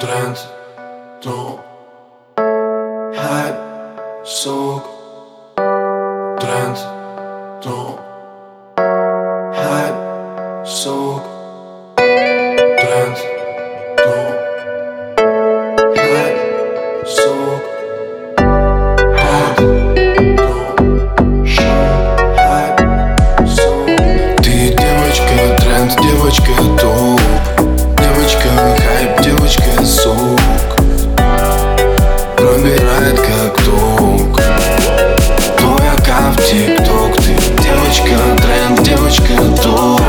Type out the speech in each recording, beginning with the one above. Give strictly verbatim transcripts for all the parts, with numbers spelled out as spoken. тренд, топ, хайп, сок. Тренд, топ, хайп, сок. Тренд, топ, хайп, сок. Тренд, топ, хайп, сок. Ты девочка, тренд, девочка, топ. Девочка, хайп, девочка, сок. Пробирает как ток. Твой аккаунт в тик-ток. Ты девочка, тренд, девочка, топ.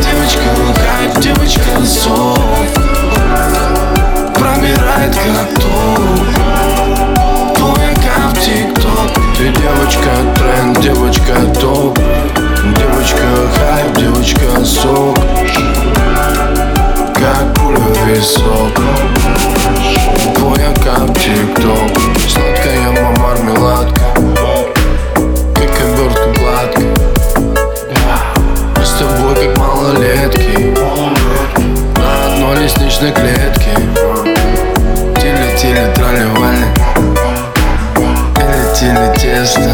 Девочка, хайп, девочка, сок. Пробирает как ток. Твой аккаунт в тик-ток. Ты девочка, тренд, девочка, топ. Девочка, хайп, девочка, сок. Как пуля висок, твоя как тик-ток. Сладкая мама мармеладка, как обертка гладкая. Мы с тобой как малолетки на одной лестничной клетке. Тили-тили тролливали и летели тесто.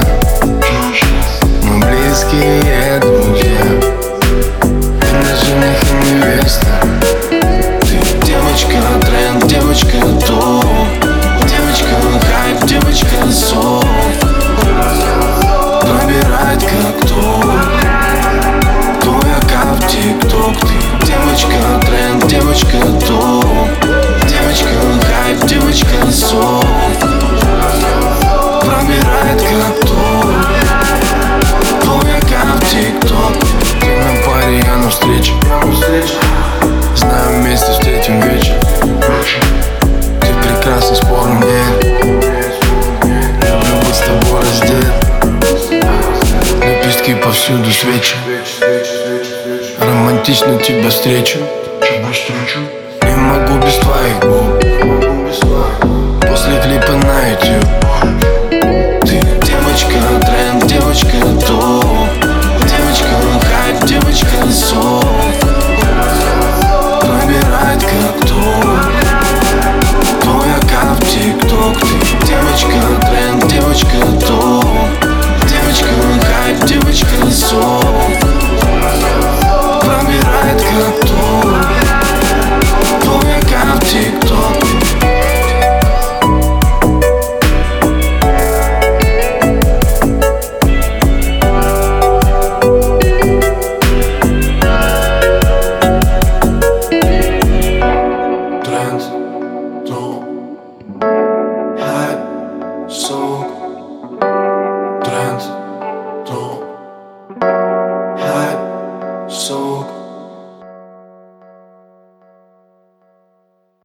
Мы близкие друзья и на жених и невеста. Девочка, тренд, девочка, топ. Девочка, хайп, девочка, сок. Пробирает как ток. Твой аккаунт в тик-ток. Ты девочка, тренд, девочка, топ. Девочка, хайп, девочка, сок. Пробирает как ток. Твой аккаунт в тик-ток. Ты на паре, я на встрече. Знаем, вместе встретим вечер. Ты прекрасна, спор нет. Люблю быть с тобой раздет. Лепестки повсюду свечи. Романтично тебя встречу.